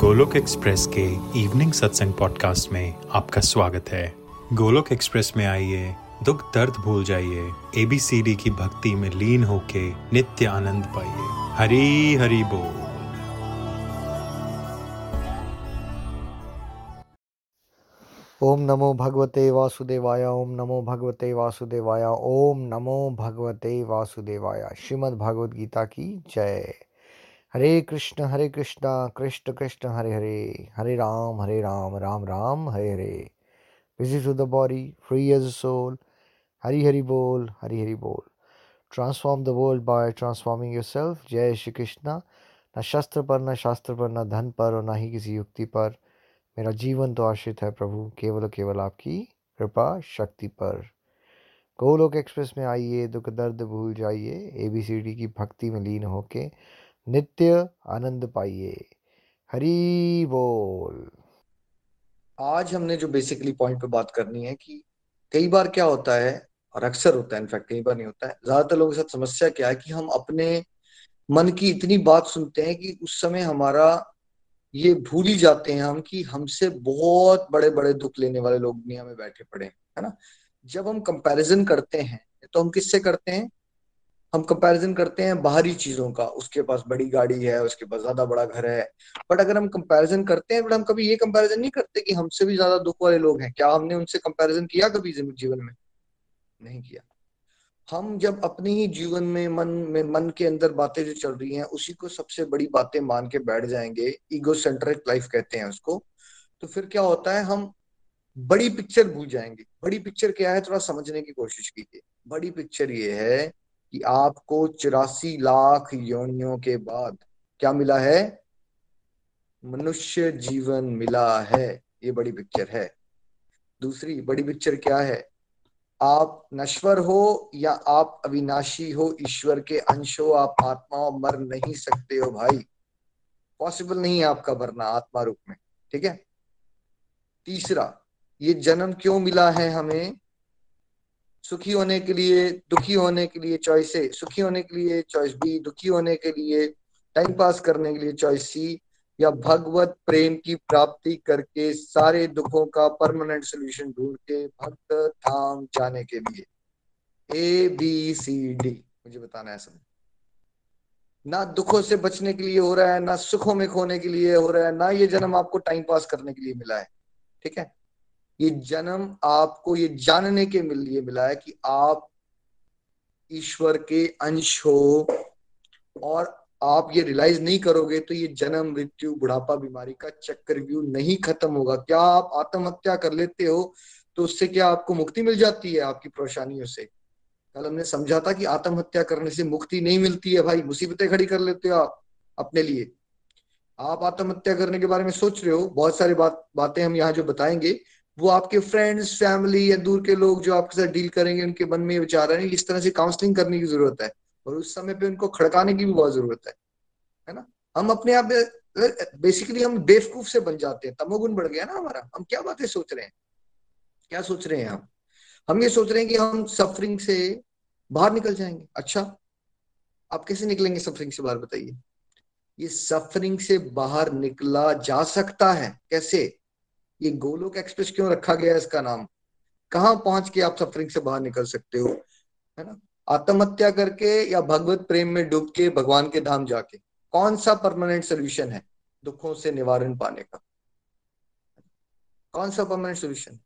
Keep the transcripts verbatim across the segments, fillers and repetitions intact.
Golok express के evening satsang podcast में आपका स्वागत है। गोलोक एक्सप्रेस में आइए, दुख दर्द भूल जाइए, एबीसीडी की भक्ति में लीन होके नित्य आनंद पाइए। हरी हरी बोल। ओम नमो भगवते वासुदेवाय, ओम नमो भगवते वासुदेवाय, ओम नमो भगवते वासुदेवाय। श्रीमद् भागवत गीता की जय। Hare Krishna Hare Krishna Krishna Krishna Hare Hare, Hare Ram Hare Ram Ram Ram Hare Hare. Busy to the body, free as a soul. Hari Hari बोल, हरी हरि बोल। Transform the world by transforming yourself. जय श्री कृष्ण। न शस्त्र पर, न शास्त्र पर, न धन पर और न ही किसी युक्ति पर मेरा जीवन तो आश्रित है प्रभु, केवल केवल आपकी कृपा शक्ति पर। गोलोक एक्सप्रेस में आइए, दुख दर्द भूल जाइए, ए बी सी डी की भक्ति में लीन होके नित्य आनंद पाइए। हरि बोल। आज हमने जो बेसिकली पॉइंट पे बात करनी है कि कई बार क्या होता है, और अक्सर होता है, इनफैक्ट कई बार नहीं होता है, ज्यादातर लोगों के साथ समस्या क्या है कि हम अपने मन की इतनी बात सुनते हैं कि उस समय हमारा ये भूल ही जाते हैं हम कि हमसे बहुत बड़े बड़े दुख लेने वाले लोग दुनिया में बैठे पड़े हैं, है ना। जब हम कंपैरिजन करते हैं तो हम किससे करते हैं? हम कंपैरिजन करते हैं बाहरी चीजों का, उसके पास बड़ी गाड़ी है, उसके पास ज्यादा बड़ा घर है। बट अगर हम कंपैरिजन करते हैं, बट हम कभी ये कंपैरिजन नहीं करते कि हमसे भी ज्यादा दुख वाले लोग हैं। क्या हमने उनसे कंपैरिजन किया कभी जीवन में? नहीं किया। हम जब अपने ही जीवन में मन में मन के अंदर बातें जो चल रही हैं उसी को सबसे बड़ी बातें मान के बैठ जाएंगे, ईगो सेंट्रिक लाइफ कहते हैं उसको, तो फिर क्या होता है, हम बड़ी पिक्चर भूल जाएंगे। बड़ी पिक्चर क्या है, थोड़ा समझने की कोशिश कीजिए। बड़ी पिक्चर ये है कि आपको चौरासी लाख योनियों के बाद क्या मिला है? मनुष्य जीवन मिला है। ये बड़ी पिक्चर है। दूसरी बड़ी पिक्चर क्या है? आप नश्वर हो या आप अविनाशी हो, ईश्वर के अंश हो, आप आत्मा हो, मर नहीं सकते हो भाई। पॉसिबल नहीं है आपका मरना आत्मा रूप में, ठीक है। तीसरा, ये जन्म क्यों मिला है हमें? सुखी होने के लिए, दुखी होने के लिए चॉइस ए, सुखी होने के लिए चॉइस बी, दुखी होने के लिए, टाइम पास करने के लिए चॉइस सी, या भगवत प्रेम की प्राप्ति करके सारे दुखों का परमानेंट सॉल्यूशन ढूंढ के भक्त धाम जाने के लिए। ए बी सी डी मुझे बताना है सब। ना दुखों से बचने के लिए हो रहा है, ना सुखों में खोने के लिए हो रहा है, ना ये जन्म आपको टाइम पास करने के लिए मिला है, ठीक है। ये जन्म आपको ये जानने के लिए मिला है कि आप ईश्वर के अंश हो, और आप ये रियलाइज नहीं करोगे तो ये जन्म, मृत्यु, बुढ़ापा, बीमारी का चक्रव्यूह नहीं खत्म होगा। क्या आप आत्महत्या कर लेते हो तो उससे क्या आपको मुक्ति मिल जाती है आपकी परेशानियों से? कल हमने समझा था कि आत्महत्या करने से मुक्ति नहीं मिलती है भाई, मुसीबतें खड़ी कर लेते हो आप अपने लिए। आप आत्महत्या करने के बारे में सोच रहे हो, बहुत सारी बात बातें हम यहाँ जो बताएंगे वो आपके फ्रेंड्स, फैमिली या दूर के लोग जो आपके साथ डील करेंगे, उनके मन में ये विचार है, इस तरह से काउंसलिंग करने की जरूरत है, और उस समय पे उनको खड़काने की भी बहुत जरूरत है, है ना। हम अपने आप बेसिकली हम बेवकूफ से बन जाते हैं, तमोगुण बढ़ गया ना हमारा। हम क्या बातें सोच रहे हैं, क्या सोच रहे हैं हम? हम ये सोच रहे हैं कि हम सफरिंग से बाहर निकल जाएंगे। अच्छा, आप कैसे निकलेंगे सफरिंग से बाहर, बताइए? ये सफरिंग से बाहर निकला जा सकता है कैसे? ये गोलोक एक्सप्रेस क्यों रखा गया है इसका नाम? कहाँ पहुंच के आप सफरिंग से बाहर निकल सकते हो, है ना? आत्महत्या करके या भगवत प्रेम में डूब के भगवान के धाम जाके। कौन सा परमानेंट सोल्यूशन है दुखों से निवारण पाने का? कौन सा परमानेंट सोल्यूशन?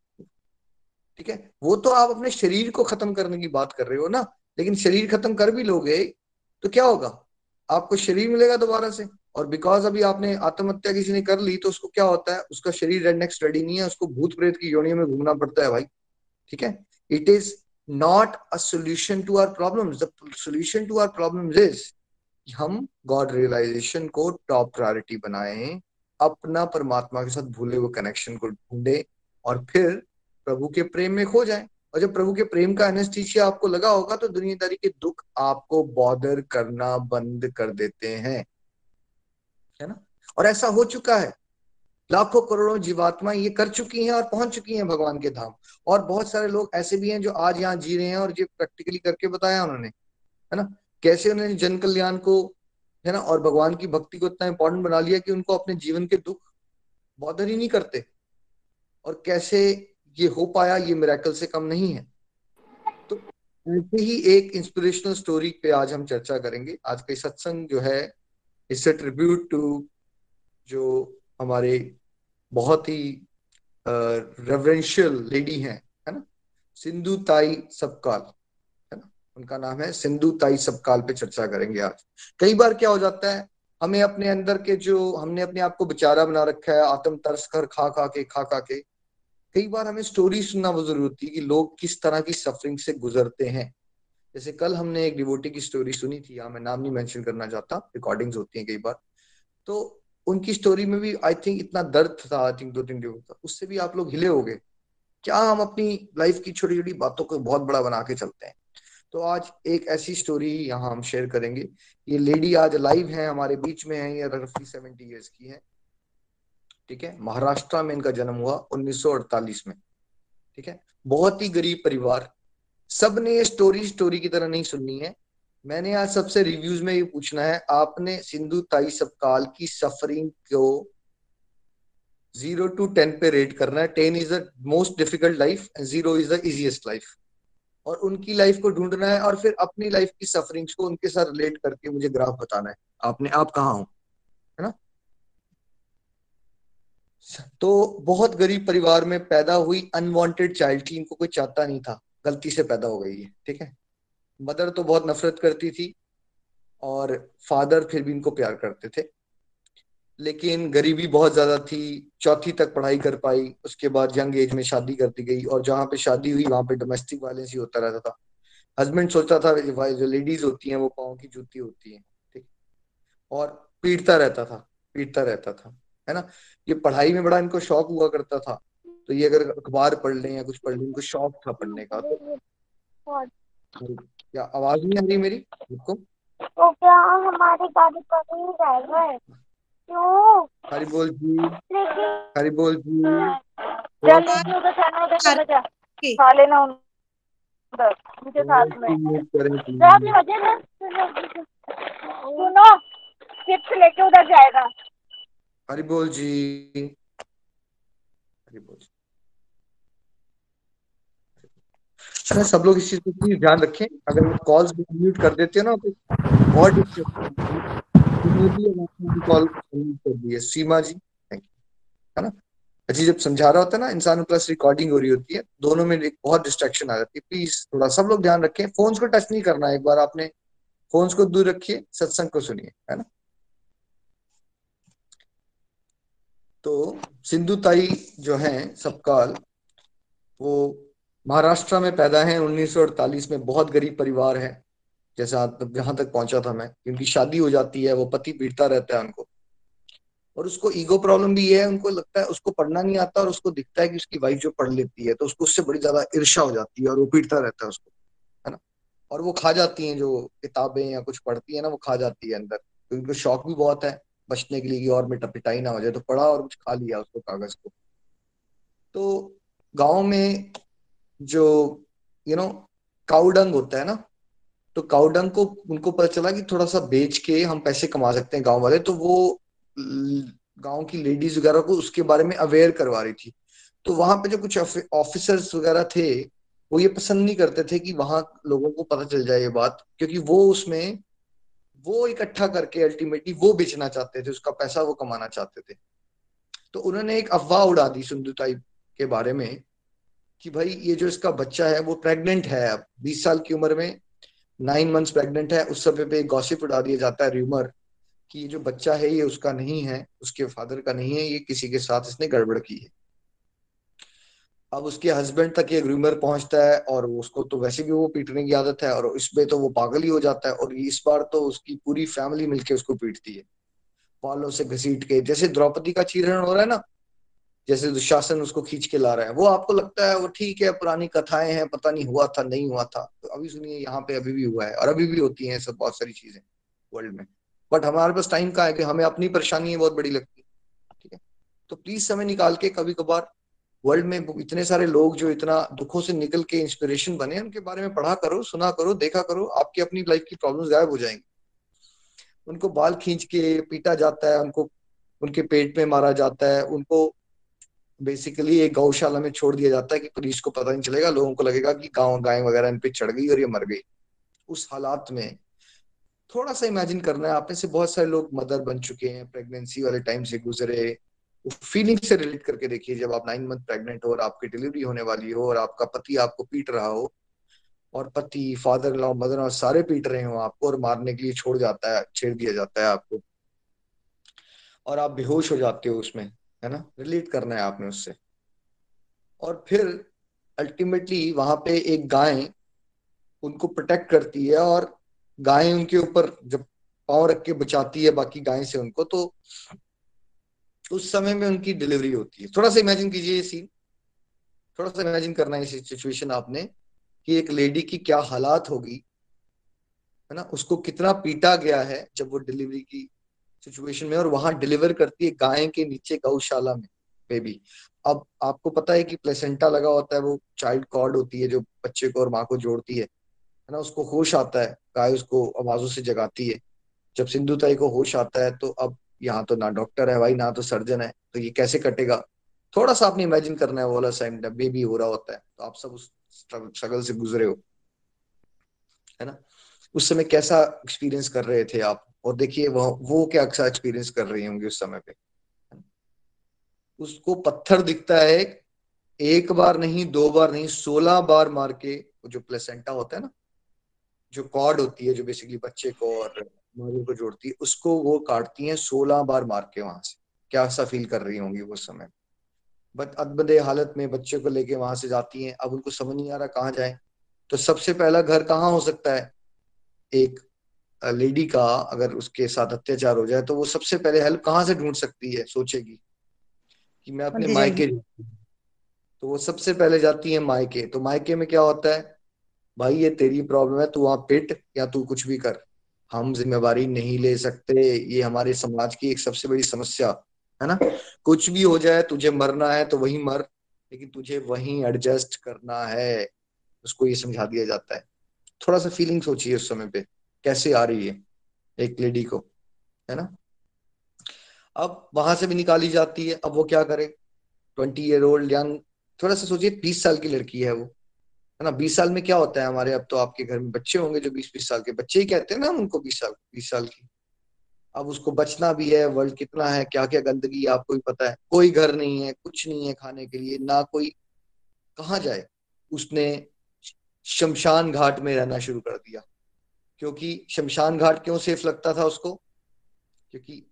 ठीक है, वो तो आप अपने शरीर को खत्म करने की बात कर रहे हो ना, लेकिन शरीर खत्म कर भी लोगे तो क्या होगा? आपको शरीर मिलेगा दोबारा से। और बिकॉज अभी आपने आत्महत्या किसी ने कर ली तो उसको क्या होता है, उसका शरीर रेड नेक्स्ट रेडी नहीं है, उसको भूत प्रेत की योनियों में घूमना पड़ता है भाई, ठीक है। It is not a solution to our problems. The solution to our problems is हम गॉड रियलाइजेशन को टॉप प्रायोरिटी बनाएं, अपना परमात्मा के साथ भूले हुए कनेक्शन को ढूंढे, और फिर प्रभु के प्रेम में खो जाए। और जब प्रभु के प्रेम का एनेस्थीसिया आपको लगा होगा तो दुनियादारी के दुख आपको बॉदर करना बंद कर देते हैं, है ना। और ऐसा हो चुका है, लाखों करोड़ों जीवात्मा ये कर चुकी हैं और पहुंच चुकी हैं भगवान के धाम। और बहुत सारे लोग ऐसे भी हैं जो आज यहाँ जी रहे हैं, और ये प्रैक्टिकली करके बताया उन्होंने, है ना, कैसे उन्होंने जन कल्याण को है ना, और भगवान की भक्ति को इतना इम्पोर्टेंट बना लिया कि उनको अपने जीवन के दुख बॉदर ही नहीं करते। और कैसे ये हो पाया, ये मिरेकल से कम नहीं है। तो ऐसे ही एक इंस्पिरेशनल स्टोरी पे आज हम चर्चा करेंगे। आज का सत्संग जो है इट्स अ ट्रिब्यूट टू जो हमारे बहुत ही रेवरेंशियल लेडी हैं, है ना, सिंधुताई सपकाळ, है ना, उनका नाम है। सिंधुताई सपकाळ पे चर्चा करेंगे आज। कई बार क्या हो जाता है, हमें अपने अंदर के जो हमने अपने आप को बेचारा बना रखा है, आत्म तरस कर खा खा के खा खा के कई बार हमें स्टोरी सुनना वो जरूरी होती है कि लोग किस तरह की सफरिंग से गुजरते हैं। जैसे कल हमने एक डिवोटी की स्टोरी सुनी थी, यहाँ मैं नाम नहीं मेंशन करना चाहता, रिकॉर्डिंग्स होती हैं कई बार, तो उनकी स्टोरी में भी आई थिंक इतना दर्द था, आई थिंक दो तीन डिवोटी था, उससे भी आप लोग हिले होगे। क्या हम अपनी लाइफ की छोटी छोटी बातों को बहुत बड़ा बना के चलते हैं। तो आज एक ऐसी स्टोरी यहाँ हम शेयर करेंगे। ये लेडी आज लाइव है, हमारे बीच में है, ये रफली सेवेंटी ईयर्स की है, ठीक है। महाराष्ट्र में इनका जन्म हुआ उन्नीस सौ अड़तालीस में, ठीक है। बहुत ही गरीब परिवार। सबने ये स्टोरी स्टोरी की तरह नहीं सुननी है। मैंने आज सबसे रिव्यूज में ये पूछना है, आपने सिंधुताई सपकाळ की सफरिंग को जीरो टू टेन पे रेट करना है। Ten is the most difficult life, zero is the easiest life. और उनकी लाइफ को ढूंढना है और फिर अपनी लाइफ की सफरिंग्स को उनके साथ रिलेट करके मुझे ग्राफ बताना है आपने आप कहाँ हो, है ना। तो बहुत गरीब परिवार में पैदा हुई अनवांटेड चाइल्ड थी, इनको कोई चाहता नहीं था, गलती से पैदा हो गई है, ठीक है। मदर तो बहुत नफरत करती थी और फादर फिर भी इनको प्यार करते थे, लेकिन गरीबी बहुत ज्यादा थी। चौथी तक पढ़ाई कर पाई, उसके बाद यंग एज में शादी कर दी गई, और जहाँ पे शादी हुई वहां पे डोमेस्टिक वायलेंस ही होता रहता था। हस्बैंड सोचता था जो लेडीज होती है वो पाँव की जूती होती है, ठीक, और पीटता रहता था पीटता रहता था है ना। ये पढ़ाई में बड़ा इनको शौक हुआ करता था, तो ये अगर अखबार पढ़ लें या कुछ पढ़ लें, इनको शौक था पढ़ने का। तो क्या आवाज नहीं आ रही मेरी आपको? तो क्या हमारे गाड़ी पर ही ड्राइवर क्यों? हरी बोल जी, हरी बोल जी। खाले ना उधर मुझे साथ में सुनो, चिप्स लेके उधर जाएगा। हरी बोल जी, हरी बोल जी। अच्छा, सब लोग इस चीज पर ध्यान रखें। अगर कॉल्स म्यूट कर देते हो ना तो बहुत डिस्टर्ब। कॉल म्यूट कर दी है सीमा जी, थैंक यू, है ना। अच्छा, जब समझा रहा होता है ना इंसान, प्लस रिकॉर्डिंग हो रही होती है, दोनों में एक बहुत डिस्ट्रैक्शन आ जाती है। प्लीज थोड़ा सब लोग ध्यान रखें, फोन्स को टच नहीं करना है। एक बार आपने फोन्स को दूर रखिए, सत्संग को सुनिए, है ना। तो सिंधुताई जो है सपकाळ, वो महाराष्ट्र में पैदा हैं उन्नीस सौ अड़तालीस में। बहुत गरीब परिवार है, जैसा जहां तक पहुंचा था मैं। उनकी शादी हो जाती है, वो पति पीटता रहता है उनको, और उसको ईगो प्रॉब्लम भी है। उनको लगता है उसको पढ़ना नहीं आता, और उसको दिखता है कि उसकी वाइफ जो पढ़ लेती है तो उसको उससे बड़ी ज्यादा ईर्ष्या हो जाती है, और वो पीटता रहता है उसको, है ना। और वो खा जाती है, जो किताबें या कुछ पढ़ती है ना वो खा जाती है अंदर। तो उनको शौक भी बहुत है बचने के लिए कि और मेटा पिटाई ना हो जाए, तो पढ़ा और कुछ खा लिया उसको, कागज को। तो गांव में जो यू नो काउडंग होता है ना, तो काउडंग को उनको पता चला कि थोड़ा सा बेच के हम पैसे कमा सकते हैं गांव वाले। तो वो गांव की लेडीज वगैरह को उसके बारे में अवेयर करवा रही थी। तो वहां पे जो कुछ ऑफिसर्स वगैरह थे, वो ये पसंद नहीं करते थे कि वहां लोगों को पता चल जाए ये बात, क्योंकि वो उसमें वो इकट्ठा करके अल्टीमेटली वो बेचना चाहते थे, उसका पैसा वो कमाना चाहते थे। तो उन्होंने एक अफवाह उड़ा दी सिंधुताई के बारे में कि भाई ये जो इसका बच्चा है वो प्रेग्नेंट है, अब बीस साल की उम्र में नाइन मंथ्स प्रेग्नेंट है। उस समय पे गॉसिप उड़ा दिया जाता है, र्यूमर, कि ये जो बच्चा है ये उसका नहीं है, उसके फादर का नहीं है, ये किसी के साथ इसने गड़बड़ की है। अब उसके हस्बैंड तक ये रूमर पहुंचता है, और उसको तो वैसे भी वो पीटने की आदत है, और इसमें तो वो पागल ही हो जाता है। और इस बार तो उसकी पूरी फैमिली मिलके उसको पीटती है, बालों से घसीट के, जैसे द्रौपदी का चीरहरण हो रहा है ना, जैसे दुशासन उसको खींच के ला रहा है। वो आपको लगता है वो ठीक है, पुरानी कथाएं हैं, पता नहीं हुआ था नहीं हुआ था। तो अभी सुनिए, यहाँ पे अभी भी हुआ है और अभी भी होती है सब बहुत सारी चीजें वर्ल्ड में। बट हमारे पास टाइम कहाँ है कि हमें अपनी परेशानी बहुत बड़ी लगती है, ठीक है। तो प्लीज समय निकाल के कभी कभार वर्ल्ड में इतने सारे लोग जो इतना दुखों से निकल के इंस्पिरेशन बने, उनके बारे में पढ़ा करो, सुना करो, देखा करो, आपकी अपनी लाइफ की प्रॉब्लम्स गायब हो जाएंगी। उनको बाल खींच के पीटा जाता है, उनको उनके पेट में मारा जाता है, उनको बेसिकली एक गौशाला में छोड़ दिया जाता है कि पुलिस को पता नहीं चलेगा, लोगों को लगेगा कि गांव गाय वगैरह इन पे चढ़ गई और ये मर गई। उस हालात में थोड़ा सा इमेजिन करना है, आप में से बहुत सारे लोग मदर बन चुके हैं, प्रेगनेंसी वाले टाइम से गुजरे, उस फीलिंग से रिलेट करके देखिए। जब आप नाइन मंथ प्रेग्नेंट हो और आपकी डिलीवरी होने वाली हो और आपका पति आपको पीट रहा हो, और पति, फादर लॉ, मदर लॉ सारे पीट रहे हो आपको और मारने के लिए छोड़ जाता है, छेड़ दिया जाता है आपको, और आप बेहोश हो जाते हो उसमें, है ना, रिलेट करना है आपने उससे। और फिर अल्टीमेटली वहां पे एक गाय उनको प्रोटेक्ट करती है और गाय उनके ऊपर जब पाँव रख के बचाती है बाकी गाय से उनको, तो उस समय में उनकी डिलीवरी होती है। थोड़ा सा इमेजिन कीजिए ये सीन, थोड़ा सा इमेजिन करना है ये सिचुएशन आपने कि एक लेडी की क्या हालात होगी, है ना, उसको कितना पीटा गया है जब वो डिलीवरी की सिचुएशन में, और वहां डिलीवर करती है गाय के नीचे गौशाला में बेबी। अब आपको पता है कि प्लेसेंटा लगा होता है, वो चाइल्ड कॉर्ड होती है जो बच्चे को और माँ को जोड़ती है, है ना। उसको होश आता है, गाय उसको आवाजों से जगाती है। जब सिंधुताई को होश आता है तो अब यहाँ तो ना डॉक्टर है भाई, ना तो सर्जन है, तो ये कैसे कटेगा। थोड़ा सा आपने इमेजिन करना है वो वाला साइड, बेबी हो रहा होता है, तो आप सब उस स्ट्रगल से गुजरे हो, है ना। उस समय कैसा एक्सपीरियंस कर रहे थे आप, और देखिए वो वो क्या अच्छा एक्सपीरियंस कर रही होंगी उस समय पे। उसको पत्थर दिखता है, एक बार नहीं, दो बार नहीं, सोलह बार मार के जो प्लेसेंटा होता है ना, जो कॉर्ड होती है जो बेसिकली बच्चे को और मदर को जोड़ती है, उसको वो काटती है सोलह बार मार के। वहां से क्या सा फील कर रही होंगी वो समय, बट अदबदे हालत में बच्चे को लेके वहां से जाती हैं। अब उनको समझ नहीं आ रहा कहाँ जाए, तो सबसे पहला घर कहाँ हो सकता है एक लेडी का, अगर उसके साथ अत्याचार हो जाए तो वो सबसे पहले हेल्प कहाँ से ढूंढ सकती है। सोचेगी कि मैं अपने मायके, तो वो सबसे पहले जाती है मायके। तो मायके में क्या होता है, भाई ये तेरी प्रॉब्लम है, तू वहां पिट या तू कुछ भी कर, हम जिम्मेवारी नहीं ले सकते। ये हमारे समाज की एक सबसे बड़ी समस्या है ना, कुछ भी हो जाए, तुझे मरना है तो वहीं मर, लेकिन तुझे वहीं एडजस्ट करना है। उसको ये समझा दिया जाता है। थोड़ा सा फीलिंग सोचिए उस समय पे कैसे आ रही है एक लेडी को, है ना। अब वहां से भी निकाली जाती है। अब वो क्या करे, ट्वेंटी ईयर ओल्ड यंग, थोड़ा सा सोचिए बीस साल की लड़की है वो, है ना। बीस साल में क्या होता है हमारे, अब तो आपके घर में बच्चे होंगे जो बीस बीस साल के, बच्चे ही कहते हैं ना हम उनको, बीस साल बीस साल की। अब उसको बचना भी है, वर्ल्ड कितना है, क्या क्या गंदगी है आपको भी पता है। कोई घर नहीं है, कुछ नहीं है खाने के लिए, ना कोई, कहाँ जाए। उसने शमशान घाट में रहना शुरू कर दिया, क्योंकि शमशान घाट क्यों सेफ लगता था उसको, क्योंकि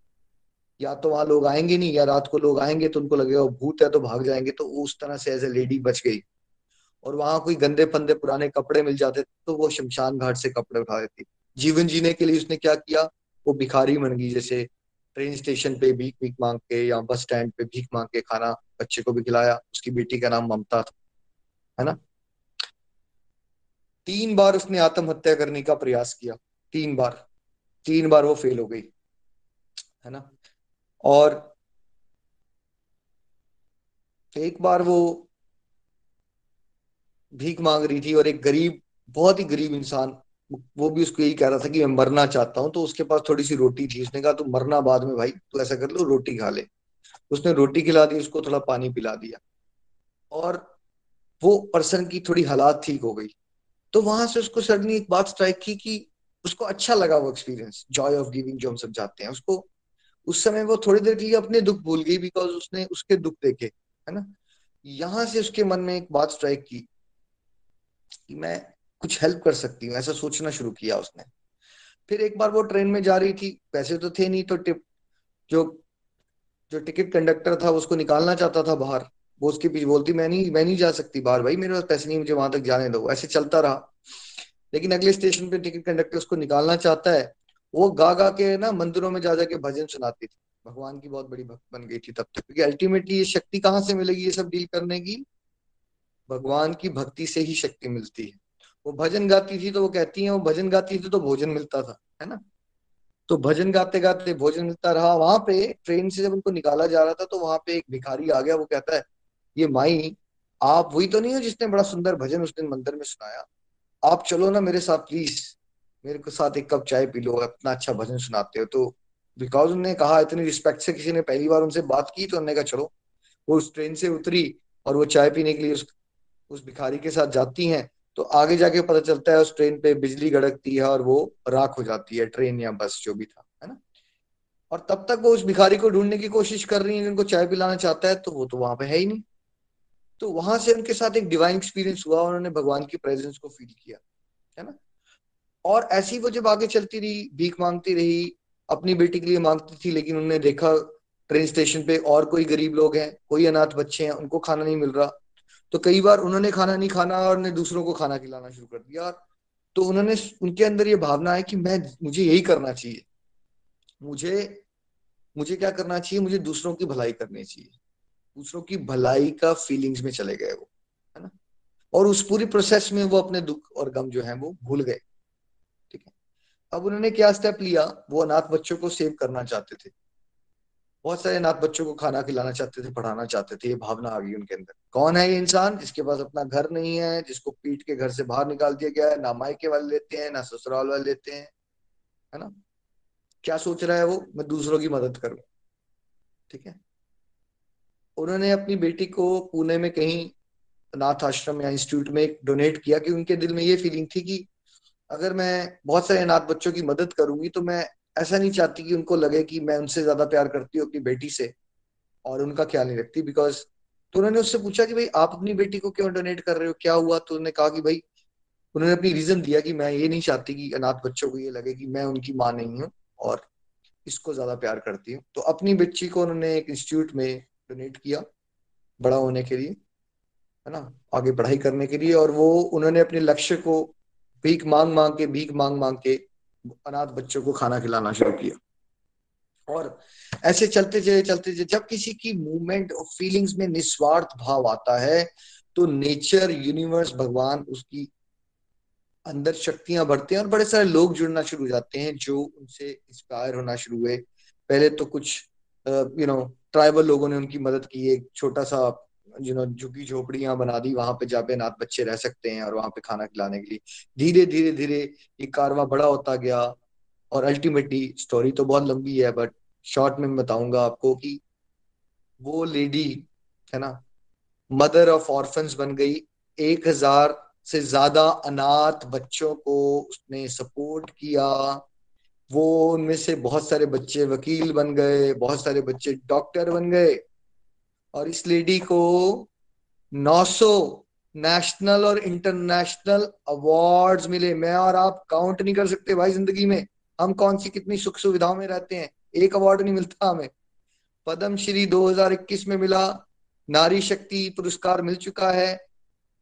या तो वहां लोग आएंगे नहीं, या रात को लोग आएंगे तो उनको लगेगा भूत है तो भाग जाएंगे। तो उस तरह से एज ए लेडी बच गई। और वहां कोई गंदे फंदे पुराने कपड़े मिल जाते तो वो शमशान घाट से कपड़े उठा देती। जीवन जीने के लिए उसने क्या किया, वो भिखारी बन गई। जैसे ट्रेन स्टेशन पे भीख भीख मांग के या बस स्टैंड पे भीख मांग के खाना बच्चे को भी खिलाया। उसकी बेटी का नाम ममता था, है ना। तीन बार उसने आत्महत्या करने का प्रयास किया, तीन बार तीन बार वो फेल हो गई, है ना। और एक बार वो भीख मांग रही थी और एक गरीब, बहुत ही गरीब इंसान, वो भी उसको यही कह रहा था कि मैं मरना चाहता हूँ। तो उसके पास थोड़ी सी रोटी थी, उसने कहा तू मरना बाद में भाई, तू ऐसा कर लो रोटी खा ले। उसने रोटी खिला दी उसको, थोड़ा पानी पिला दिया, और वो पर्सन की थोड़ी हालात ठीक हो गई। तो वहां से उसको सडनली एक बात स्ट्राइक की कि उसको अच्छा लगा वो एक्सपीरियंस, जॉय ऑफ गिविंग जो हम सब जानते हैं। उसको उस समय वो थोड़ी देर के लिए अपने दुख भूल गई, बिकॉज उसने उसके दुख देखे, है ना। यहाँ से उसके मन में एक बात स्ट्राइक की कि मैं कुछ हेल्प कर सकती हूँ, ऐसा सोचना शुरू किया उसने। फिर एक बार वो ट्रेन में जा रही थी, पैसे तो थे नहीं, तो टिप जो जो टिकट कंडक्टर था उसको निकालना चाहता था बाहर। वो उसके पीछे बोलती मैं नहीं मैं नहीं जा सकती बाहर भाई, मेरे पास पैसे नहीं, मुझे वहां तक जाने दो। ऐसे चलता रहा, लेकिन अगले स्टेशन पे टिकट कंडक्टर उसको निकालना चाहता है। वो गा गा के ना मंदिरों में जा जा के भजन सुनाती थी, भगवान की बहुत बड़ी भक्त बन गई थी तब तक। क्योंकि अल्टीमेटली ये शक्ति कहाँ से मिलेगी ये सब डील करने की, भगवान की भक्ति से ही शक्ति मिलती है। वो भजन गाती थी, तो वो कहती है वो भजन गाती थी तो भोजन मिलता था, है ना। तो भजन गाते गाते भोजन मिलता रहा। वहां पे ट्रेन से जब उनको निकाला जा रहा था तो वहां पे एक भिखारी आ गया। वो कहता है ये माई, आप वही तो नहीं हो जिसने बड़ा सुंदर भजन उस दिन मंदिर में सुनाया, आप चलो ना मेरे साथ प्लीज। मेरे को साथ एक कप चाय पी लो, अपना अच्छा भजन सुनाते हो। तो बिकॉज उन्होंने कहा इतने रिस्पेक्ट से, किसी ने पहली बार उनसे बात की तो उन्होंने कहा चलो। वो उस ट्रेन से उतरी और वो चाय पीने के लिए उस, उस भिखारी के साथ जाती हैं। तो आगे जाके पता चलता है उस ट्रेन पे बिजली गड़कती है और वो राख हो जाती है, ट्रेन या बस जो भी था, है ना। और तब तक वो उस भिखारी को ढूंढने की कोशिश कर रही है जिनको चाय पिलाना चाहता है, तो वो तो वहां पे है ही नहीं। तो वहां से उनके साथ एक डिवाइन एक्सपीरियंस हुआ, उन्होंने भगवान की प्रेजेंस को फील किया, है ना। और ऐसी वो जब आगे चलती रही, भीख मांगती रही, अपनी बेटी के लिए मांगती थी, लेकिन उन्होंने देखा ट्रेन स्टेशन पे और कोई गरीब लोग हैं, कोई अनाथ बच्चे हैं, उनको खाना नहीं मिल रहा। तो कई बार उन्होंने खाना नहीं खाना और उन्होंने दूसरों को खाना खिलाना शुरू कर दिया। तो उन्होंने, उनके अंदर ये भावना है कि मैं, मुझे यही करना चाहिए, मुझे मुझे क्या करना चाहिए, मुझे दूसरों की भलाई करनी चाहिए। दूसरों की भलाई का फीलिंग्स में चले गए वो, है ना। और उस पूरी प्रोसेस में वो अपने दुख और गम जो है वो भूल गए। ठीक है, अब उन्होंने क्या स्टेप लिया, वो अनाथ बच्चों को सेव करना चाहते थे, बहुत सारे अनाथ बच्चों को खाना खिलाना चाहते थे, पढ़ाना चाहते थे। ये भावना आ गई उनके अंदर। कौन है ये इंसान जिसके पास अपना घर नहीं है, जिसको पीट के घर से बाहर निकाल दिया गया है, ना मायके वाले लेते हैं ना ससुराल वाले लेते हैं, है ना। क्या सोच रहा है वो, मैं दूसरों की मदद करूं। ठीक है, उन्होंने अपनी बेटी को पुणे में कहीं अनाथ आश्रम या इंस्टीट्यूट में डोनेट किया, कि उनके दिल में ये फीलिंग थी कि अगर मैं बहुत सारे अनाथ बच्चों की मदद करूंगी तो मैं ऐसा नहीं चाहती कि उनको लगे कि मैं उनसे ज्यादा प्यार करती हूँ अपनी बेटी से और उनका ख्याल नहीं रखती। बिकॉज तो उन्होंने उससे पूछा कि भाई आप अपनी बेटी को क्यों डोनेट कर रहे हो, क्या हुआ। तो उन्होंने कहा कि भाई, उन्होंने अपनी रीजन दिया कि मैं ये नहीं चाहती कि अनाथ बच्चों को ये लगे कि मैं उनकी माँ नहीं हूँ और इसको ज्यादा प्यार करती हूँ। तो अपनी बच्ची को उन्होंने एक इंस्टीट्यूट में डोनेट किया, बड़ा होने के लिए, है ना, आगे पढ़ाई करने के लिए। और वो, उन्होंने अपने लक्ष्य को भीख मांग मांग के भीख मांग मांग के अनाथ बच्चों को खाना खिलाना शुरू किया। और ऐसे चलते चले चलते चले जब किसी की मूवमेंट और फीलिंग्स में निस्वार्थ भाव आता है तो नेचर, यूनिवर्स, भगवान, उसकी अंदर शक्तियां बढ़ती हैं और बड़े सारे लोग जुड़ना शुरू हो जाते हैं जो उनसे इंस्पायर होना शुरू हुए। पहले तो कुछ यू नो ट्राइबल लोगों ने उनकी मदद की, एक छोटा सा यू नो झुग्गी झोपड़ियां बना दी वहां पे, जहाँ पे अनाथ बच्चे रह सकते हैं और वहां पे खाना खिलाने के लिए। धीरे धीरे धीरे ये कारवां बड़ा होता गया और अल्टीमेटली, स्टोरी तो बहुत लंबी है बट शॉर्ट में बताऊंगा आपको, कि वो लेडी है ना मदर ऑफ ऑर्फन्स बन गई। एक हजार से ज्यादा अनाथ बच्चों को उसने सपोर्ट किया। वो, उनमें से बहुत सारे बच्चे वकील बन गए, बहुत सारे बच्चे डॉक्टर बन गए। और इस लेडी को नौ सौ नेशनल और इंटरनेशनल अवार्ड्स मिले। मैं और आप काउंट नहीं कर सकते भाई जिंदगी में, हम कौन सी कितनी सुख सुविधाओं में रहते हैं, एक अवार्ड नहीं मिलता हमें। पद्मश्री दो हजार इक्कीस में मिला, नारी शक्ति पुरस्कार मिल चुका है।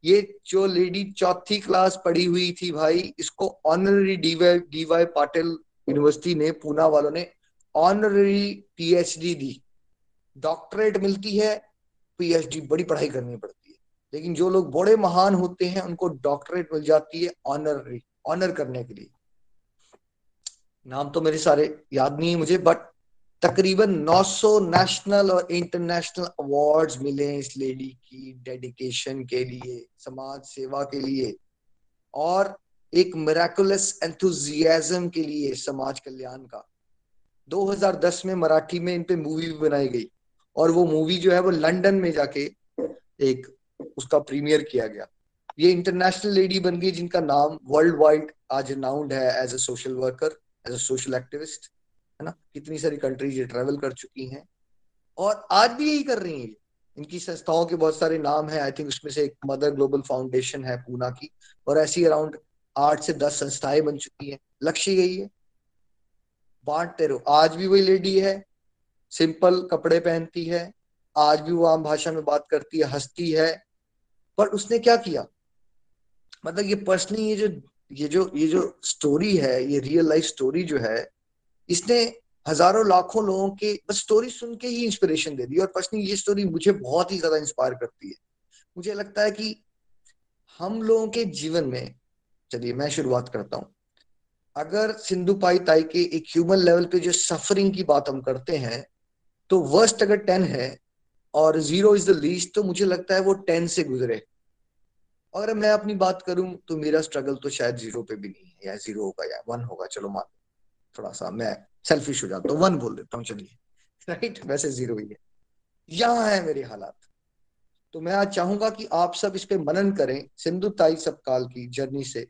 ये जो लेडी चौथी क्लास पढ़ी हुई थी भाई, इसको honorary D Y D Y Patil university ने, पूना वालों ने ऑनररी पीएचडी दी। डॉक्टरेट मिलती है, पीएचडी बड़ी पढ़ाई करनी पड़ती है, लेकिन जो लोग बड़े महान होते हैं उनको डॉक्टरेट मिल जाती है ऑनररी, ऑनर करने के लिए। नाम तो मेरे सारे याद नहीं है मुझे, बट तकरीबन नौ सौ नेशनल और इंटरनेशनल अवार्ड्स मिले इस लेडी की डेडिकेशन के लिए, समाज सेवा के लिए और एक मिरेकुलस एंथुजियाज्म के लिए, समाज कल्याण का। दो हजार दस में मराठी में इन पे मूवी भी बनाई गई और वो मूवी जो है वो लंदन में जाके एक उसका प्रीमियर किया गया। ये इंटरनेशनल लेडी बन गई जिनका नाम वर्ल्ड वाइड आज अनाउंड है as a social worker, as a social activist, है ना। कितनी सारी कंट्रीज ये ट्रेवल कर चुकी हैं और आज भी यही कर रही है। इनकी संस्थाओं के बहुत सारे नाम है, आई थिंक उसमें से एक मदर ग्लोबल फाउंडेशन है पूना की, और ऐसी अराउंड आठ से दस संस्थाएं बन चुकी हैं। लक्ष्य यही है, बांटते रहो। आज भी वही लेडी है, सिंपल कपड़े पहनती है, आज भी वो आम भाषा में बात करती है, हंसती है, पर उसने क्या किया, मतलब ये पर्सनली ये जो ये जो ये जो स्टोरी है, ये रियल लाइफ स्टोरी जो है, इसने हजारों लाखों लोगों के बस स्टोरी सुन के ही इंस्पिरेशन दे दी। और पर्सनली ये स्टोरी मुझे बहुत ही ज्यादा इंस्पायर करती है। मुझे लगता है कि हम लोगों के जीवन में, चलिए मैं शुरुआत करता हूँ, अगर सिंधुताई ताई के एक ह्यूमन लेवल पे जो सफरिंग की बात हम करते हैं तो वर्स्ट अगर टेन है और जीरो इज द लीस्ट, तो मुझे लगता है वो टेन से गुजरे। अगर मैं अपनी बात करूं तो मेरा स्ट्रगल तो शायद जीरो पे भी नहीं है, या जीरो होगा या वन होगा, चलो मान थोड़ा सा मैं सेल्फिश हो जाता हूँ, वन बोल देता हूँ, चलिए राइट, वैसे जीरो ही है। यहाँ है मेरे हालात। तो मैं आज चाहूंगा कि आप सब इस पे मनन करें सिंधुताई सपकाळ की जर्नी से,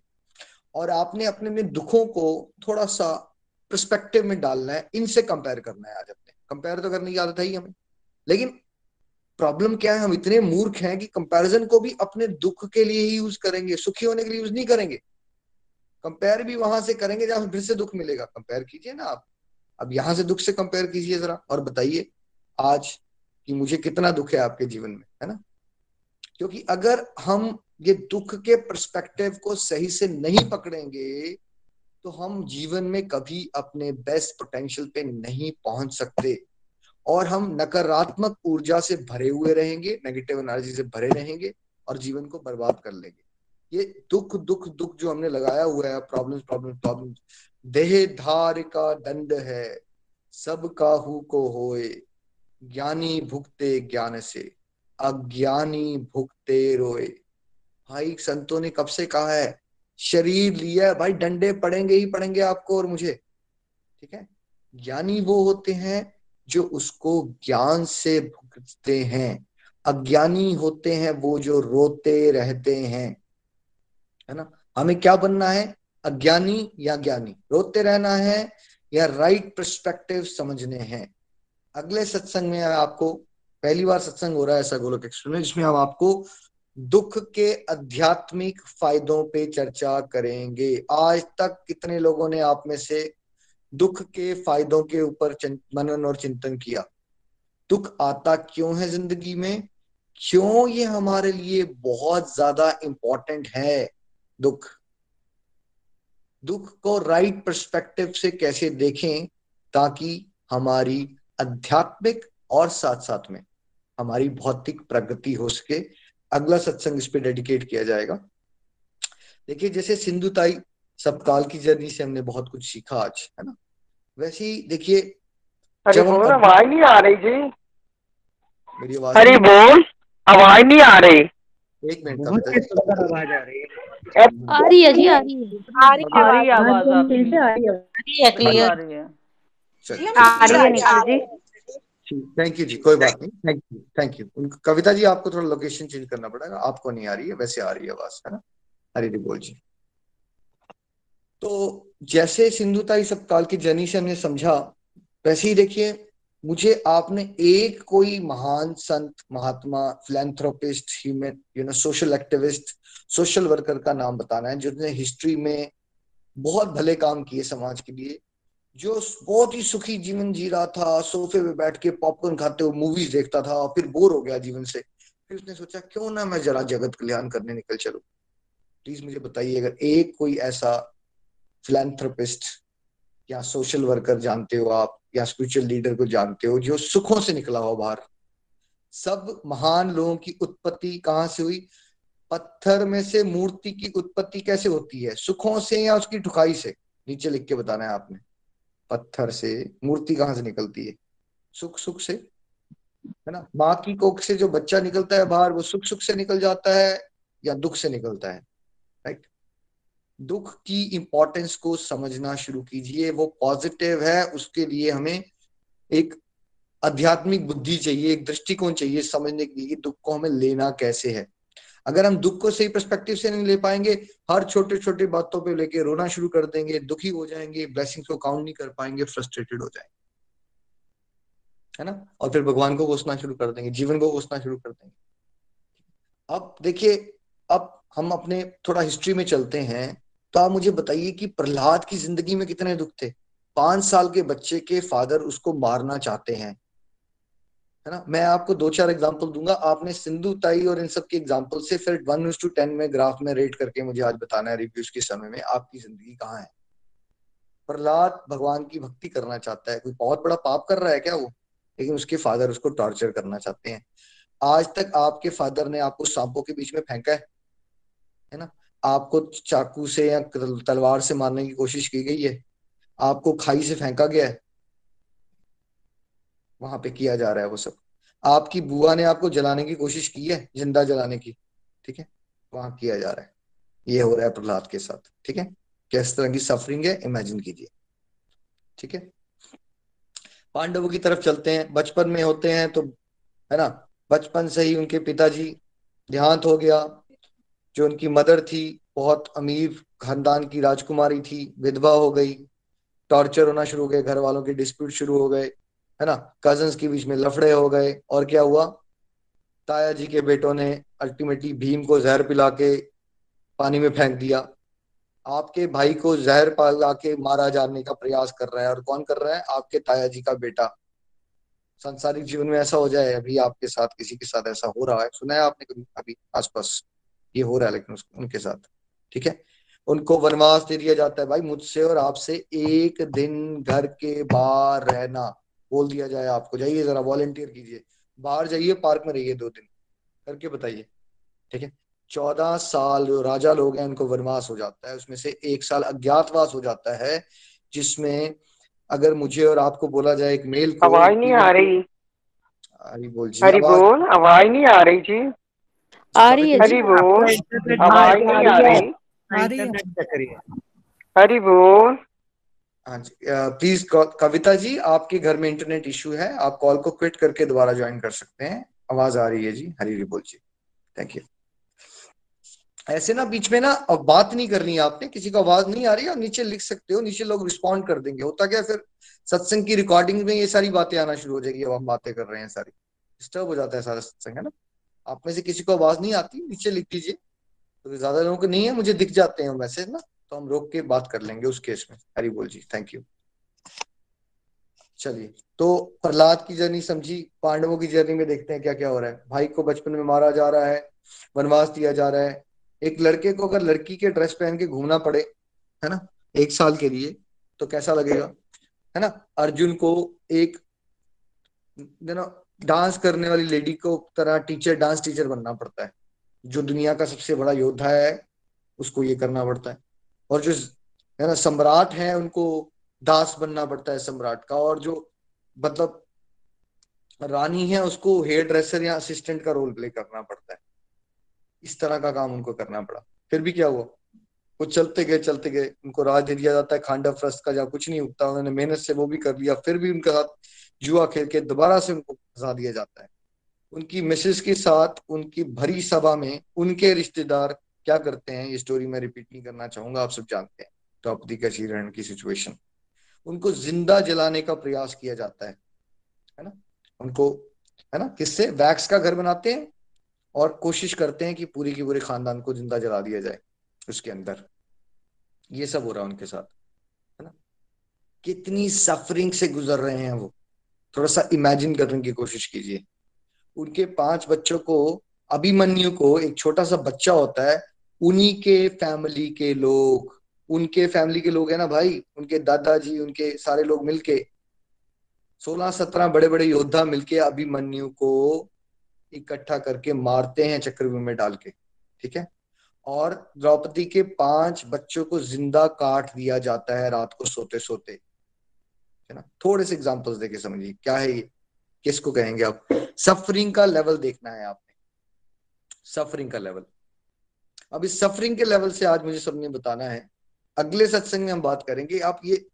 और आपने अपने में दुखों को थोड़ा सा पर्सपेक्टिव में डालना है, इनसे कंपेयर करना है। आज अपने कंपेयर तो करने की आदत है ही हमें, लेकिन प्रॉब्लम क्या है, हम इतने मूर्ख हैं कि कंपैरिजन को भी अपने दुख के लिए ही यूज करेंगे, सुखी होने के लिए यूज नहीं करेंगे। कंपेयर भी वहां से करेंगे जहां फिर से दुख मिलेगा। कंपेयर कीजिए ना आप, अब यहां से दुख से कंपेयर कीजिए जरा, और बताइए आज कि मुझे कितना दुख है आपके जीवन में, है ना। क्योंकि अगर हम ये दुख के पर्सपेक्टिव को सही से नहीं पकड़ेंगे तो हम जीवन में कभी अपने बेस्ट पोटेंशियल पे नहीं पहुंच सकते, और हम नकारात्मक ऊर्जा से भरे हुए रहेंगे, नेगेटिव एनर्जी से भरे रहेंगे, और जीवन को बर्बाद कर लेंगे। ये दुख दुख दुख जो हमने लगाया हुआ है, प्रॉब्लम्स प्रॉब्लम्स प्रॉब्लम्स, देह धार का दंड है सब काहू को होए, ज्ञानी भुगते ज्ञान से अज्ञानी भुगते रोए। भाई संतों ने कब से कहा है, शरीर लिया भाई डंडे पड़ेंगे ही पड़ेंगे आपको और मुझे, ठीक है। ज्ञानी वो होते हैं जो उसको ज्ञान से भुगतते हैं, अज्ञानी होते हैं वो जो रोते रहते हैं, है ना। हमें क्या बनना है, अज्ञानी या ज्ञानी, रोते रहना है या राइट पर्सपेक्टिव समझने हैं। अगले सत्संग में आपको, पहली बार सत्संग हो रहा है ऐसा गोलोक एक्सप्रेस में, जिसमें हम आपको दुख के आध्यात्मिक फायदों पे चर्चा करेंगे। आज तक कितने लोगों ने आप में से दुख के फायदों के ऊपर मनन और चिंतन किया? दुख आता क्यों है जिंदगी में, क्यों ये हमारे लिए बहुत ज्यादा इंपॉर्टेंट है? दुख दुख को राइट पर्सपेक्टिव से कैसे देखें, ताकि हमारी आध्यात्मिक और साथ साथ में हमारी भौतिक प्रगति हो सके। अगला सत्संग इस पे डेडिकेट किया जाएगा। देखिए, जैसे सिंधुताई सपकाळ की जर्नी से हमने बहुत कुछ सीखा आज, है ना, वैसे ही देखिए जब हम आवाज नहीं आ रही जी, मेरी आवाज अरे बोल आवाज नहीं आ रही, एक मिनट का बताइए, आवाज आ रही है, आ रही है जी, आ रही है, आ रही आवाज आ रही है, आ रही है, क्लियर आ रही है, चलिए आ रही है जी, थैंक यू जी, कोई बात नहीं, thank you thank you Kavita ji. आपको थोड़ा लोकेशन चेंज करना पड़ेगा, आपको नहीं आ रही है, वैसे आ रही है आवाज, है ना। हरी जी बोल जी। तो जैसे सिंधुताई सपकाळ की जर्नी से हमने समझा, वैसे ही देखिए मुझे आपने एक कोई महान संत, महात्मा, philanthropist, human you know social activist, social worker का नाम बताना है, जिसने हिस्ट्री में बहुत भले काम किए समाज के लिए, जो बहुत ही सुखी जीवन जी रहा था, सोफे पे बैठ के पॉपकॉर्न खाते हुए मूवीज देखता था, फिर बोर हो गया जीवन से, फिर उसने सोचा क्यों ना मैं जरा जगत कल्याण करने निकल चलूं। प्लीज मुझे बताइए अगर एक कोई ऐसा फिलैंथ्रोपिस्ट या सोशल वर्कर जानते हो आप, या स्पिरिचुअल लीडर को जानते हो जो सुखों से निकला हो बाहर। सब महान लोगों की उत्पत्ति कहाँ से हुई? पत्थर में से मूर्ति की उत्पत्ति कैसे होती है? सुखों से या उसकी ठुकाई से? नीचे लिख के बताना है आपने, पत्थर से मूर्ति कहाँ से निकलती है? सुख सुख से, है ना। माँ की कोख से जो बच्चा निकलता है बाहर, वो सुख सुख से निकल जाता है या दुख से निकलता है? राइट, दुख की इंपॉर्टेंस को समझना शुरू कीजिए। वो पॉजिटिव है, उसके लिए हमें एक आध्यात्मिक बुद्धि चाहिए, एक दृष्टिकोण चाहिए समझने के लिए दुख को हमें लेना कैसे है। अगर हम दुख को सही पर्सपेक्टिव से नहीं ले पाएंगे, हर छोटे छोटे बातों पे लेके रोना शुरू कर देंगे, दुखी हो जाएंगे, ब्लेसिंग्स को काउंट नहीं कर पाएंगे, फ्रस्ट्रेटेड हो जाएंगे, है ना, और फिर भगवान को कोसना शुरू कर देंगे, जीवन को कोसना शुरू कर देंगे। अब देखिए, अब हम अपने थोड़ा हिस्ट्री में चलते हैं, तो आप मुझे बताइए कि प्रहलाद की जिंदगी में कितने दुख थे? पांच साल के बच्चे के फादर उसको मारना चाहते हैं, है ना। मैं आपको दो चार एग्जांपल दूंगा, आपने सिंधुताई और इन सब के एग्जांपल से फिर वन इंस टू टेन में ग्राफ में रेट करके मुझे आज बताना है, रिव्यूज के समय में आपकी जिंदगी कहाँ है। प्रहलाद भगवान की भक्ति करना चाहता है, कोई बहुत बड़ा पाप कर रहा है क्या वो? लेकिन उसके फादर उसको टॉर्चर करना चाहते हैं। आज तक आपके फादर ने आपको सांपों के बीच में फेंका है, है ना, आपको चाकू से या तलवार से मारने की कोशिश की गई है, आपको खाई से फेंका गया है, वहां पे किया जा रहा है वो सब। आपकी बुआ ने आपको जलाने की कोशिश की है, जिंदा जलाने की, ठीक है। वहां किया जा रहा है, ये हो रहा है प्रहलाद के साथ। ठीक है, किस तरह की सफरिंग है इमेजिन कीजिए। ठीक है, पांडवों की तरफ चलते हैं। बचपन में होते हैं तो है ना, बचपन से ही उनके पिताजी देहांत हो गया, जो उनकी मदर थी बहुत अमीर खानदान की राजकुमारी थी, विधवा हो गई, टॉर्चर होना शुरू हो गए, घर वालों के डिस्प्यूट शुरू हो गए, है ना, कजन्स के बीच में लफड़े हो गए। और क्या हुआ, ताया जी के बेटों ने अल्टीमेटली भीम को जहर पिला के पानी में फेंक दिया। आपके भाई को जहर पिला के मारा जाने का प्रयास कर रहा है, और कौन कर रहा है, आपके ताया जी का बेटा। सांसारिक जीवन में ऐसा हो जाए, अभी आपके साथ किसी के साथ ऐसा हो रहा है, सुना है आपने कभी, अभी आसपास ये हो रहा है लेकिन उनके साथ। ठीक है, उनको वनवास दे दिया जाता है। भाई मुझसे और आपसे एक दिन घर के बाहर रहना बोल दिया जाए, आपको जाइए जरा वॉलंटियर कीजिए, बाहर जाइए, पार्क में रहिए दो दिन, करके बताइए। ठीक है, चौदह साल जो राजा लोग हैं उनको वनवास हो जाता है, उसमें से एक साल अज्ञातवास हो जाता है, जिसमें अगर मुझे और आपको बोला जाए एक मेल को, आवाज नहीं आ रही, हरी बोल जी, हरी बोल, आवाज नहीं आ रही जी, आ रही है, हरी बोल, आवाज नहीं आ रही, हरी बोल। हाँ जी, प्लीज कविता जी आपके घर में इंटरनेट इश्यू है, आप कॉल को क्विट करके दोबारा ज्वाइन कर सकते हैं। आवाज आ रही है जी, हरी बोल जी, थैंक यू। ऐसे ना बीच में ना अब बात नहीं करनी है आपने, किसी को आवाज नहीं आ रही है और नीचे लिख सकते हो, नीचे लोग रिस्पॉन्ड कर देंगे। होता क्या फिर सत्संग की रिकॉर्डिंग में ये सारी बातें आना शुरू हो जाएगी, अब हम बातें कर रहे हैं सारी, डिस्टर्ब हो जाता है सारा सत्संग, है ना। आप में से किसी को आवाज नहीं आती नीचे लिख दीजिए, तो ज्यादा लोगों को नहीं है, मुझे दिख जाते हैं मैसेज ना, तो हम रोक के बात कर लेंगे उस केस में। हरी बोल जी, थैंक यू। चलिए, तो प्रहलाद की जर्नी समझी, पांडवों की जर्नी में देखते हैं क्या क्या हो रहा है। भाई को बचपन में मारा जा रहा है, वनवास दिया जा रहा है, एक लड़के को अगर लड़की के ड्रेस पहन के घूमना पड़े, है ना, एक साल के लिए, तो कैसा लगेगा, है ना। अर्जुन को एक ना डांस करने वाली लेडी को तरह टीचर, डांस टीचर बनना पड़ता है, जो दुनिया का सबसे बड़ा योद्धा है उसको ये करना पड़ता है, और जो है ना सम्राट है उनको दास बनना पड़ता है सम्राट का, और जो मतलब रानी है उसको हेयर ड्रेसर या असिस्टेंट का रोल प्ले करना पड़ता है। इस तरह का काम उनको करना पड़ा। फिर भी क्या हुआ, वो चलते गए चलते गए, उनको राज दे दिया जाता है खांडव प्रस्थ का, जहाँ कुछ नहीं उगता, उन्होंने मेहनत से वो भी कर लिया, फिर भी उनके साथ जुआ खेल के दोबारा से उनको फंसा दिया जाता है। उनकी मिसेस के साथ उनकी भरी सभा में उनके रिश्तेदार क्या करते हैं, ये स्टोरी मैं रिपीट नहीं करना चाहूंगा, आप सब जानते हैं द्रौपदी का चीरहरण की सिचुएशन। उनको जिंदा जलाने का प्रयास किया जाता है, है ना, उनको, है ना, किससे, वैक्स का घर बनाते हैं और कोशिश करते हैं कि पूरी की पूरे खानदान को जिंदा जला दिया जाए उसके अंदर। ये सब हो रहा है उनके साथ, है ना। कितनी सफरिंग से गुजर रहे हैं वो, थोड़ा सा इमेजिन करने की कोशिश कीजिए। उनके पांच बच्चों को, अभिमन्यु को एक छोटा सा बच्चा होता है, उन्हीं के फैमिली के लोग, उनके फैमिली के लोग है ना भाई, उनके दादाजी, उनके सारे लोग मिलके सोलह सत्रह बड़े बड़े योद्धा मिलके अभिमन्यु को इकट्ठा करके मारते हैं चक्रव्यूह में डाल के। ठीक है, और द्रौपदी के पांच बच्चों को जिंदा काट दिया जाता है रात को सोते सोते, है ना। थोड़े से एग्जांपल्स देके समझिए क्या है ये, किसको कहेंगे आप। सफरिंग का लेवल देखना है आपने, सफरिंग का लेवल। अब इस सफरिंग के लेवल से आज मुझे सबने बताना है, अगले सत्संग में हम बात करेंगे, आप ये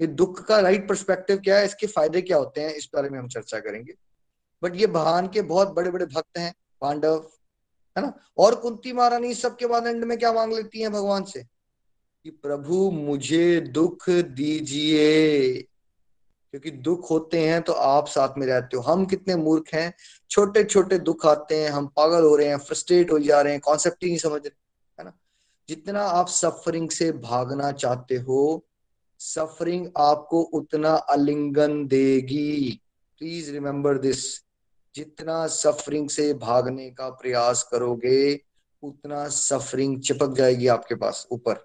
ये दुख का राइट पर्सपेक्टिव क्या है, इसके फायदे क्या होते हैं, इस बारे में हम चर्चा करेंगे। बट ये भगवान के बहुत बड़े बड़े भक्त हैं पांडव, है ना, और कुंती महारानी सबके बाद एंड में क्या मांग लेती हैं भगवान से, कि प्रभु मुझे दुख दीजिए, क्योंकि दुख होते हैं तो आप साथ में रहते हो। हम कितने मूर्ख हैं, छोटे छोटे दुख आते हैं हम पागल हो रहे हैं, फ्रस्ट्रेट हो जा रहे हैं, कॉन्सेप्ट ही नहीं समझ रहे, है ना। जितना आप सफरिंग से भागना चाहते हो, सफरिंग आपको उतना आलिंगन देगी। प्लीज रिमेम्बर दिस, जितना सफरिंग से भागने का प्रयास करोगे उतना सफरिंग चिपक जाएगी आपके पास ऊपर।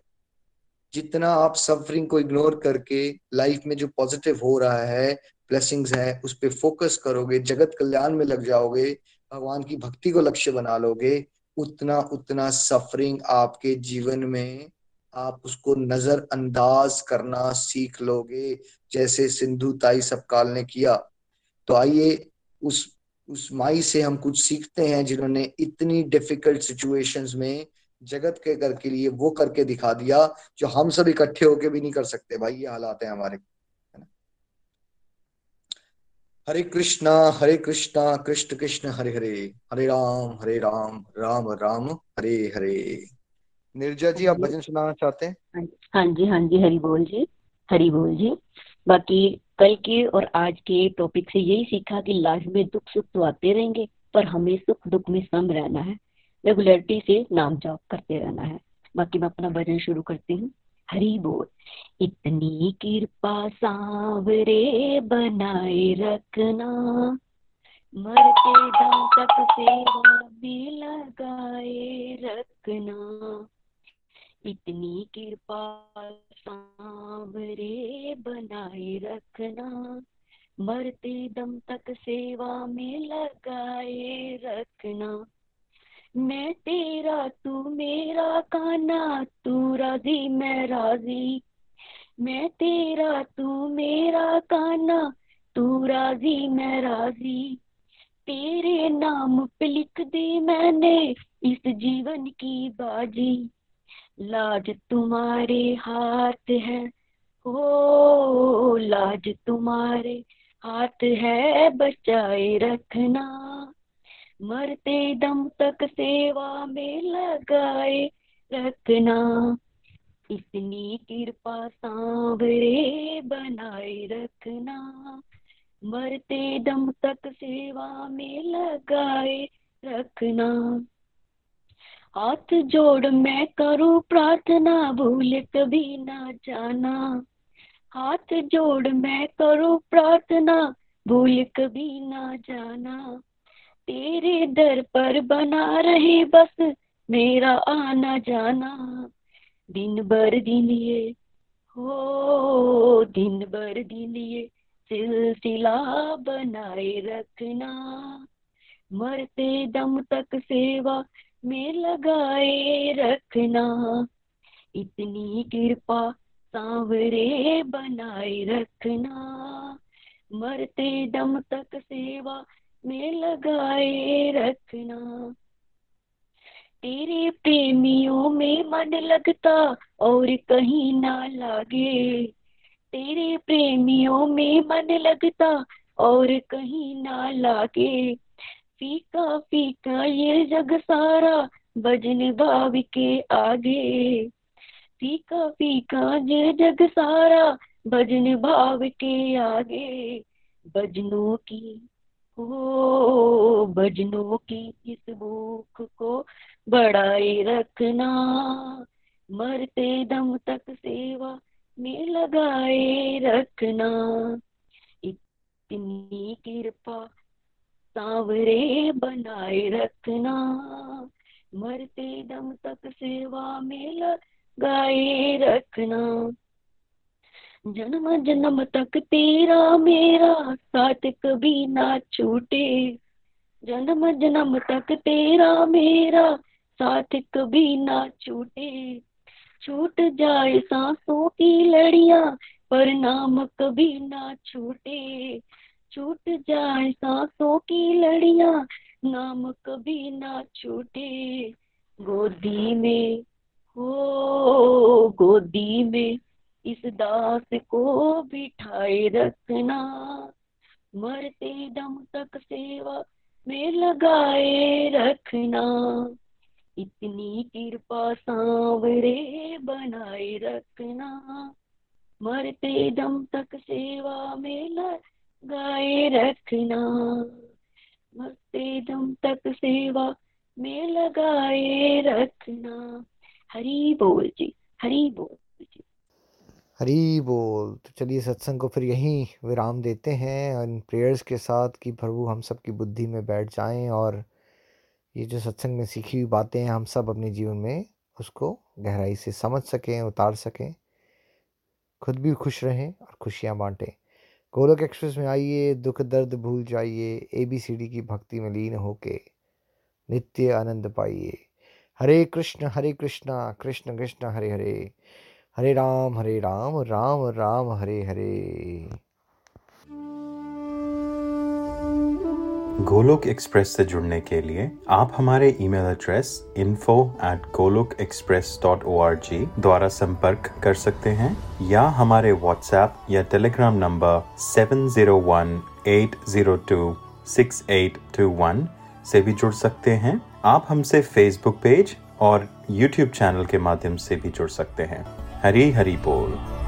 जितना आप सफरिंग को इग्नोर करके लाइफ में जो पॉजिटिव हो रहा है, ब्लेसिंग्स है, उस पर फोकस करोगे, जगत कल्याण में लग जाओगे, भगवान की भक्ति को लक्ष्य बना लोगे, उतना उतना सफरिंग आपके जीवन में आप उसको नजरअंदाज करना सीख लोगे, जैसे सिंधुताई सपकाळ ने किया। तो आइए उस उस माई से हम कुछ सीखते हैं जिन्होंने इतनी डिफिकल्ट सिचुएशंस में जगत के घर के लिए वो करके दिखा दिया जो हम सब इकट्ठे होके भी नहीं कर सकते। भाई ये हालात है हमारे। हरे कृष्णा हरे कृष्णा कृष्ण कृष्ण हरे हरे, हरे राम हरे राम राम राम हरे हरे। निर्जा जी आप भजन सुनाना चाहते हैं? हाँ जी हाँ जी, हरि बोल जी, हरि बोल जी। बाकी कल के और आज के टॉपिक से यही सीखा कि लाइफ में दुख सुख तो आते रहेंगे, पर हमें सुख दुख में सम रहना है, रेगुलरिटी से नाम जाप करते रहना है। बाकी मैं अपना भजन शुरू करती हूँ। हरि बोल। इतनी कृपा सांवरे बनाए रखना, मरते दम तक सेवा में लगाए रखना। इतनी कृपा सांवरे बनाए रखना, मरते दम तक सेवा में लगाए रखना। मैं तेरा तू मेरा कान्हा, तू राजी मैं राजी। मैं तेरा तू मेरा कान्हा, तू राजी मैं राजी। तेरे नाम पे लिख दी मैंने इस जीवन की बाजी, लाज तुम्हारे हाथ है हो, लाज तुम्हारे हाथ है बचाए रखना। मरते दम तक सेवा में लगाए रखना। इतनी कृपा सांवरे बनाए रखना, मरते दम तक सेवा में लगाए रखना। हाथ जोड़ मैं करूं प्रार्थना, भूल कभी ना जाना। हाथ जोड़ मैं करूं प्रार्थना, भूल कभी ना जाना। तेरे दर पर बना रहे बस मेरा आना जाना, दिन भर दिन ये हो, दिन भर दिन ये सिलसिला बनाए रखना। मरते दम तक सेवा में लगाए रखना। इतनी कृपा सांवरे बनाए रखना, मरते दम तक सेवा में लगाए रखना। तेरे प्रेमियों में मन लगता और कहीं ना लागे, तेरे प्रेमियों में मन लगता और कहीं ना लागे। फीका फीका ये जग सारा भजन भाव के आगे, फीका फीका ये जग सारा भजन भाव के आगे। भजनों की ओ भजनों की इस भूख को बढ़ाए रखना, मरते दम तक सेवा में लगाए रखना। इतनी कृपा सांवरे बनाए रखना, मरते दम तक सेवा में लगाए रखना। जन्म जन्म तक तेरा मेरा साथ कभी ना छूटे, जन्म जन्म तक तेरा मेरा साथ कभी ना छूटे। छूट जाए सांसों की लड़ियां पर नाम कभी ना छूटे, छूट जाए सांसों की लड़ियां नाम कभी ना छूटे। गोदी में हो, गोदी में इस दास को बिठाए रखना, मरते दम तक सेवा में लगाए रखना। इतनी कृपा सांवरे बनाए रखना, मरते दम तक सेवा में लगाए रखना। मरते दम तक सेवा में लगाए रखना। हरि बोल जी, हरि बोल जी, हरी बोल। तो चलिए सत्संग को फिर यहीं विराम देते हैं और इन प्रेयर्स के साथ कि प्रभु हम सब की बुद्धि में बैठ जाएं और ये जो सत्संग में सीखी हुई बातें हैं हम सब अपने जीवन में उसको गहराई से समझ सकें, उतार सकें, खुद भी खुश रहें और खुशियां बांटें। गोलोक एक्सप्रेस में आइए, दुख दर्द भूल जाइए, ए बी सी डी की भक्ति में लीन होके नित्य आनंद पाइए। हरे कृष्ण हरे कृष्ण कृष्ण कृष्ण हरे हरे, हरे राम हरे राम राम राम हरे हरे। गोलोक एक्सप्रेस से जुड़ने के लिए आप हमारे email address info at Golok express dot O R G द्वारा संपर्क कर सकते हैं या हमारे व्हाट्सएप या Telegram number seven zero one eight zero two six eight two one से भी जुड़ सकते हैं। आप हमसे फेसबुक पेज और यूट्यूब चैनल के माध्यम से भी जुड़ सकते हैं। हरी हरी बोल।